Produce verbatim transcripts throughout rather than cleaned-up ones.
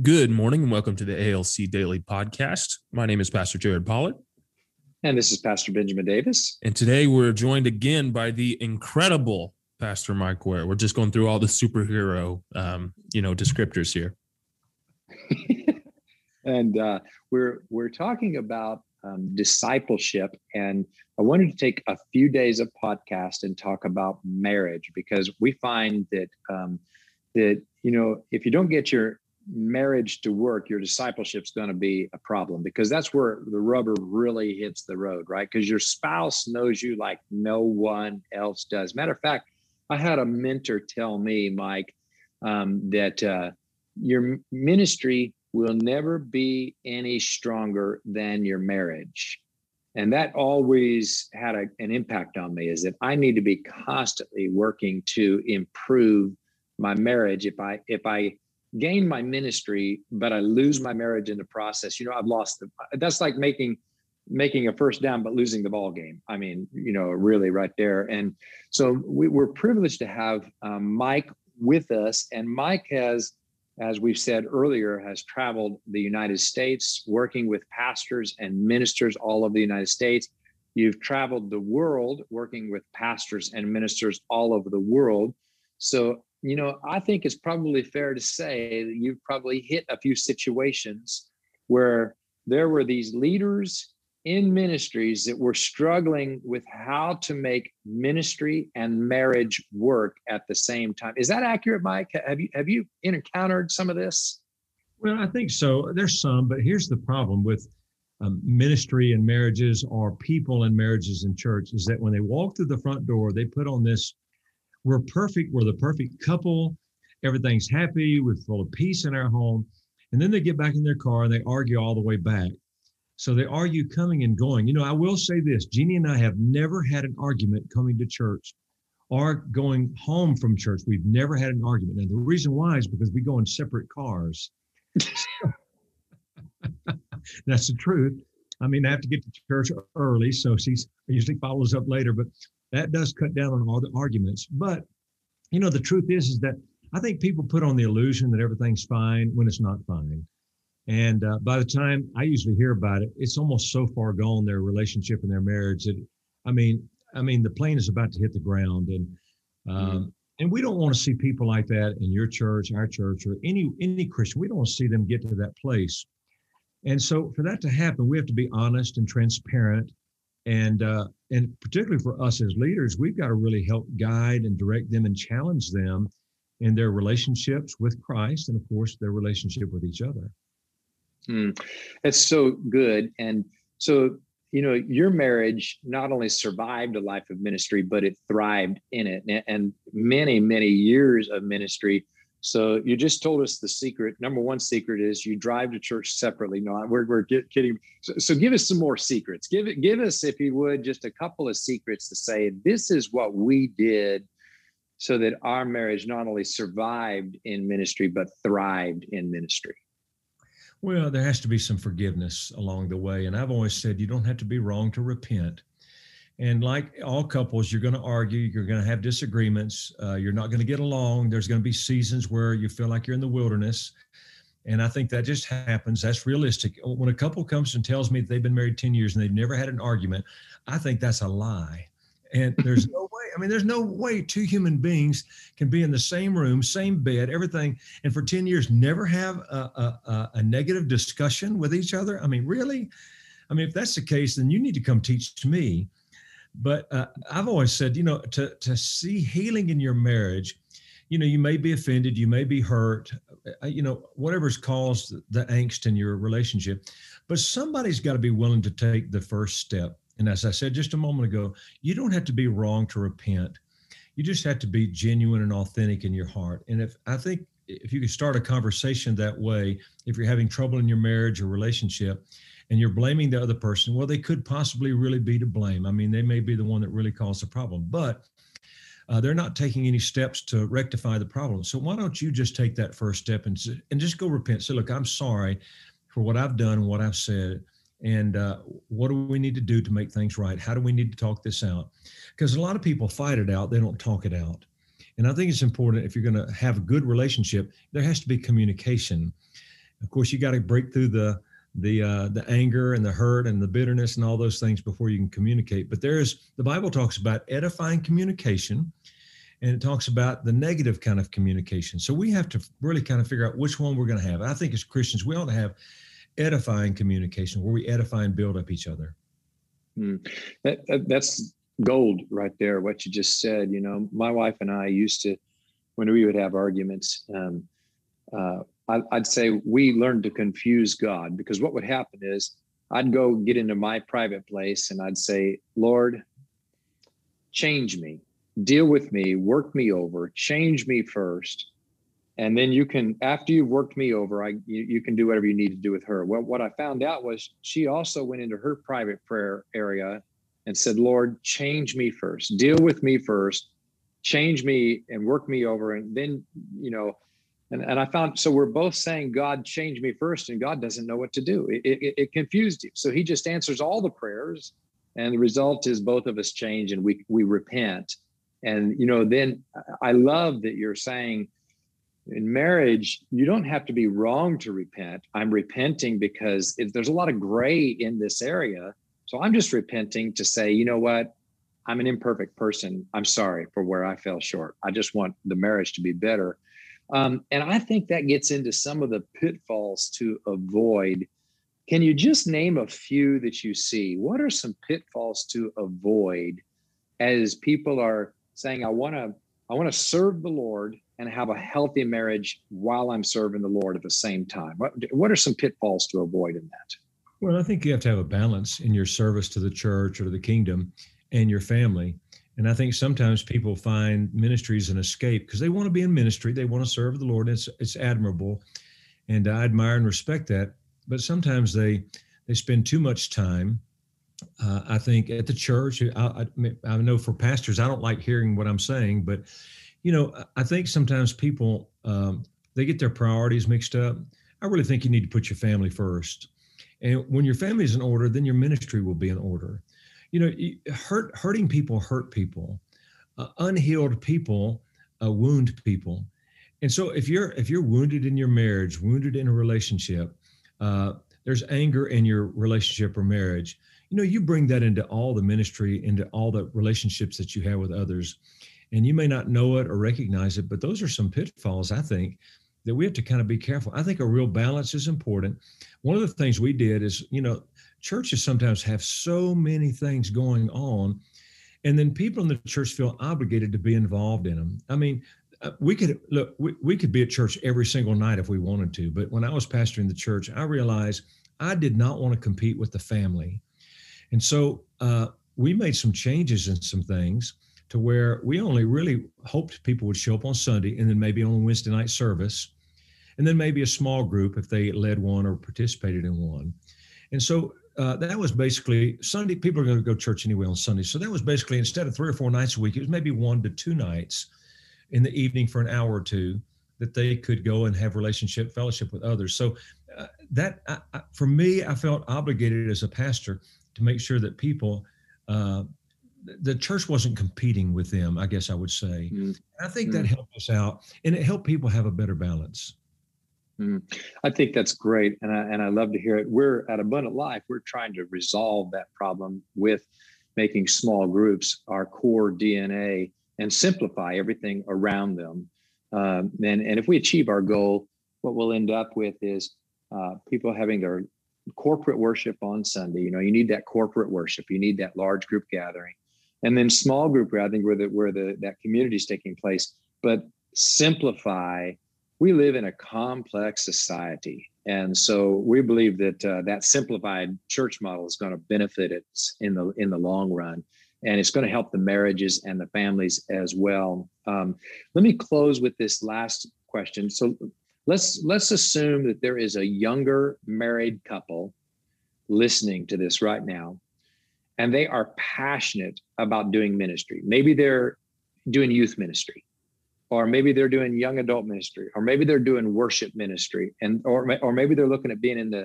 Good morning and welcome to the A L C Daily Podcast. My name is Pastor Jared Pollitt. And this is Pastor Benjamin Davis. And today we're joined again by the incredible Pastor Mike Ware. We're just going through all the superhero, um, you know, descriptors here. and uh, we're we're talking about um, discipleship. And I wanted to take a few days of podcast and talk about marriage, because we find that um, that, you know, if you don't get your marriage to work, your discipleship's going to be a problem, because that's where the rubber really hits the road, right? Because your spouse knows you like no one else does. Matter of fact, I had a mentor tell me, Mike, um, that uh, your ministry will never be any stronger than your marriage. And that always had a, an impact on me, is that I need to be constantly working to improve my marriage. If I, if I, gain my ministry, but I lose my marriage in the process, you know, I've lost the, that's like making, making a first down, but losing the ball game. I mean, you know, really right there. And so we, we're privileged to have um, Mike with us. And Mike has, as we've said earlier, has traveled the United States, working with pastors and ministers all over the United States. You've traveled the world, working with pastors and ministers all over the world. So, you know, I think it's probably fair to say that you've probably hit a few situations where there were these leaders in ministries that were struggling with how to make ministry and marriage work at the same time. Is that accurate, Mike? Have you have you encountered some of this? Well, I think so. There's some, but here's the problem with um, ministry and marriages, or people and marriages in church, is that when they walk through the front door, they put on this, we're perfect, we're the perfect couple, everything's happy, we're full of peace in our home. And then they get back in their car and they argue all the way back. So they argue coming and going. You know, I will say this, Jeannie and I have never had an argument coming to church or going home from church. We've never had an argument. And the reason why is because we go in separate cars. That's the truth. I mean, I have to get to church early, so she usually follows up later, but that does cut down on all the arguments. But, you know, the truth is, is that I think people put on the illusion that everything's fine when it's not fine. And uh, by the time I usually hear about it, it's almost so far gone, their relationship and their marriage, that, I mean, I mean, the plane is about to hit the ground. And um, yeah. and we don't want to see people like that in your church, our church, or any any Christian. We don't want to see them get to that place. And so for that to happen, we have to be honest and transparent. And uh, and particularly for us as leaders, we've got to really help guide and direct them and challenge them in their relationships with Christ, and of course their relationship with each other. Mm, that's so good. And so, you know, your marriage not only survived a life of ministry, but it thrived in it, and many, many years of ministry. So you just told us the secret. Number one secret is you drive to church separately. No, we're we're kidding. So, so give us some more secrets. Give it. Give us, if you would, just a couple of secrets to say this is what we did, so that our marriage not only survived in ministry but thrived in ministry. Well, there has to be some forgiveness along the way, and I've always said you don't have to be wrong to repent. And like all couples, you're going to argue, you're going to have disagreements, uh, you're not going to get along, there's going to be seasons where you feel like you're in the wilderness. And I think that just happens. That's realistic. When a couple comes and tells me that they've been married ten years and they've never had an argument, I think that's a lie. And there's no way, I mean, there's no way two human beings can be in the same room, same bed, everything, and for ten years never have a, a, a negative discussion with each other. I mean, really? I mean, if that's the case, then you need to come teach me. But uh, I've always said, you know, to, to see healing in your marriage, you know, you may be offended, you may be hurt, you know, whatever's caused the angst in your relationship, but somebody's got to be willing to take the first step. And as I said just a moment ago, you don't have to be wrong to repent. You just have to be genuine and authentic in your heart. And if I think if you could start a conversation that way, if you're having trouble in your marriage or relationship, and you're blaming the other person, well, they could possibly really be to blame. I mean, they may be the one that really caused the problem, but uh, they're not taking any steps to rectify the problem. So why don't you just take that first step and, and just go repent? Say, look, I'm sorry for what I've done, what I've said, and uh, what do we need to do to make things right? How do we need to talk this out? Because a lot of people fight it out. They don't talk it out. And I think it's important, if you're going to have a good relationship, there has to be communication. Of course, you got to break through the the uh, the anger and the hurt and the bitterness and all those things before you can communicate. But there is, the Bible talks about edifying communication, and it talks about the negative kind of communication. So we have to really kind of figure out which one we're going to have. I think as Christians, we ought to have edifying communication, where we edify and build up each other. Mm. That, that, that's gold right there, what you just said. You know, my wife and I used to, when we would have arguments, um, uh, I, I'd say we learned to confuse God, because what would happen is I'd go get into my private place and I'd say, Lord, change me, deal with me, work me over, change me first. And then you can, after you've worked me over, I, you, you can do whatever you need to do with her. Well, what I found out was she also went into her private prayer area and said, Lord, change me first, deal with me first, change me and work me over. And then, you know, and, and I found, so we're both saying, God, change me first, and God doesn't know what to do. It, it, it confused him. So he just answers all the prayers, and the result is both of us change and we, we repent. And, you know, then I love that you're saying in marriage, you don't have to be wrong to repent. I'm repenting because it, there's a lot of gray in this area. So I'm just repenting to say, you know what? I'm an imperfect person. I'm sorry for where I fell short. I just want the marriage to be better. Um, and I think that gets into some of the pitfalls to avoid. Can you just name a few that you see? What are some pitfalls to avoid as people are saying, I want to I want to serve the Lord and have a healthy marriage while I'm serving the Lord at the same time? What, what are some pitfalls to avoid in that? Well, I think you have to have a balance in your service to the church or to the kingdom and your family. And I think sometimes people find ministries an escape because they want to be in ministry. They want to serve the Lord. It's it's admirable. And I admire and respect that. But sometimes they they spend too much time, uh, I think, at the church. I, I, I know for pastors, I don't like hearing what I'm saying. But, you know, I think sometimes people, um, they get their priorities mixed up. I really think you need to put your family first. And when your family is in order, then your ministry will be in order. You know, hurt, hurting people hurt people, uh, unhealed people uh, wound people. And so if you're if you're wounded in your marriage, wounded in a relationship, uh, there's anger in your relationship or marriage, you know, you bring that into all the ministry, into all the relationships that you have with others. And you may not know it or recognize it, but those are some pitfalls, I think, that we have to kind of be careful. I think a real balance is important. One of the things we did is, you know, churches sometimes have so many things going on, and then people in the church feel obligated to be involved in them. I mean, we could look, we, we could be at church every single night if we wanted to. But when I was pastoring the church, I realized I did not want to compete with the family. And so uh, we made some changes in some things to where we only really hoped people would show up on Sunday and then maybe on Wednesday night service, and then maybe a small group if they led one or participated in one. And so Uh, that was basically Sunday. People are going to go to church anyway on Sunday. So that was basically, instead of three or four nights a week, it was maybe one to two nights in the evening for an hour or two that they could go and have relationship fellowship with others. So uh, that I, I, for me, I felt obligated as a pastor to make sure that people, uh, the church wasn't competing with them, I guess I would say. Mm-hmm. I think mm-hmm. that helped us out, and it helped people have a better balance. I think that's great. And I, and I love to hear it. We're at Abundant Life. We're trying to resolve that problem with making small groups our core D N A and simplify everything around them. Um, and, and if we achieve our goal, what we'll end up with is uh, people having their corporate worship on Sunday. You know, you need that corporate worship. You need that large group gathering. And then small group gathering where, the, where the, that community is taking place. But simplify. We live in a complex society, and so we believe that uh, that simplified church model is going to benefit us in the in the long run, and it's going to help the marriages and the families as well. Um, let me close with this last question. So let's let's assume that there is a younger married couple listening to this right now, and they are passionate about doing ministry. Maybe they're doing youth ministry, or maybe they're doing young adult ministry, or maybe they're doing worship ministry, and or, or maybe they're looking at being in the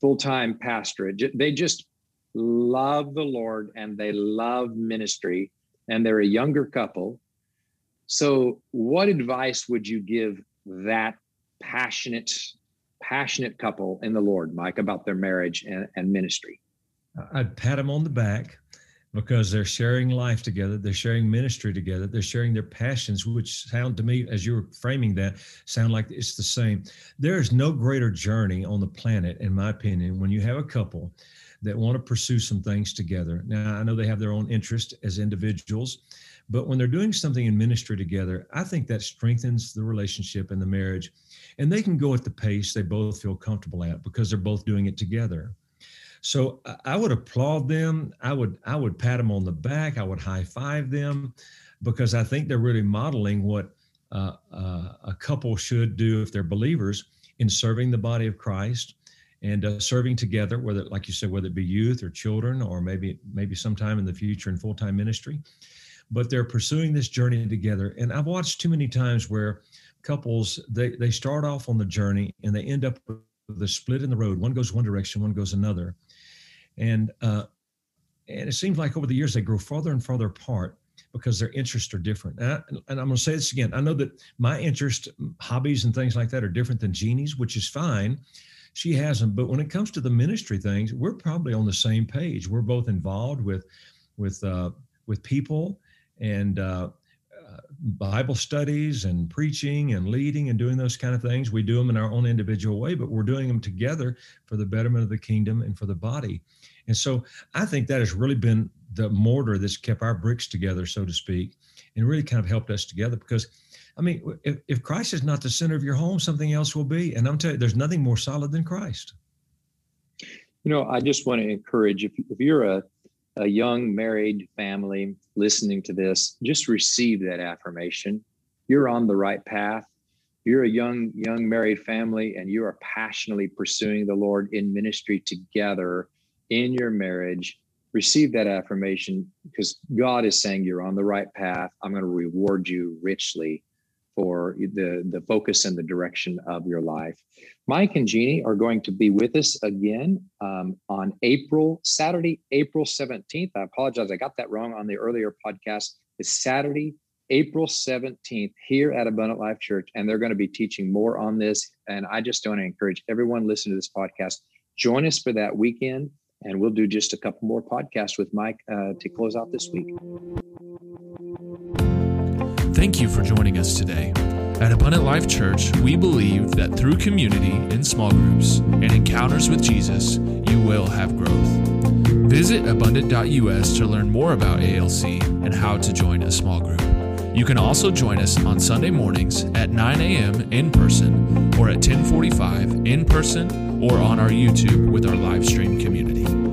full-time pastorate. They just love the Lord and they love ministry, and they're a younger couple. So what advice would you give that passionate passionate couple in the Lord, Mike, about their marriage and, and ministry. I'd pat them on the back because they're sharing life together. They're sharing ministry together. They're sharing their passions, which sound to me, as you were framing that, sound like it's the same. There is no greater journey on the planet, in my opinion, when you have a couple that want to pursue some things together. Now, I know they have their own interest as individuals, but when they're doing something in ministry together, I think that strengthens the relationship and the marriage, and they can go at the pace they both feel comfortable at because they're both doing it together. So I would applaud them. I would I would pat them on the back. I would high five them because I think they're really modeling what uh, uh, a couple should do if they're believers in serving the body of Christ and uh, serving together, whether, like you said, whether it be youth or children or maybe maybe sometime in the future in full-time ministry. But they're pursuing this journey together. And I've watched too many times where couples, they, they start off on the journey and they end up with a split in the road. One goes one direction, one goes another. And uh, and it seems like over the years, they grow farther and farther apart because their interests are different. And, I, and I'm going to say this again. I know that my interests, hobbies and things like that are different than Jeannie's, which is fine. She has them. But when it comes to the ministry things, we're probably on the same page. We're both involved with, with, uh, with people and uh, uh, Bible studies and preaching and leading and doing those kind of things. We do them in our own individual way, but we're doing them together for the betterment of the kingdom and for the body. And so I think that has really been the mortar that's kept our bricks together, so to speak, and really kind of helped us together because, I mean, if, if Christ is not the center of your home, something else will be. And I'm telling you, there's nothing more solid than Christ. You know, I just want to encourage, if, if you're a a young married family listening to this, just receive that affirmation. You're on the right path. You're a young, young married family, and you are passionately pursuing the Lord in ministry together in your marriage. Receive that affirmation because God is saying you're on the right path. I'm going to reward you richly for the, the focus and the direction of your life. Mike and Jeannie are going to be with us again um, on April, Saturday, April seventeenth. I apologize, I got that wrong on the earlier podcast. It's Saturday, April seventeenth here at Abundant Life Church, and they're going to be teaching more on this. And I just want to encourage everyone listening to this podcast, join us for that weekend, and we'll do just a couple more podcasts with Mike uh, to close out this week. Thank you for joining us today. At Abundant Life Church, we believe that through community in small groups and encounters with Jesus, you will have growth. Visit abundant dot U S to learn more about A L C and how to join a small group. You can also join us on Sunday mornings at nine a.m. in person or at ten forty-five in person or on our YouTube with our live stream community.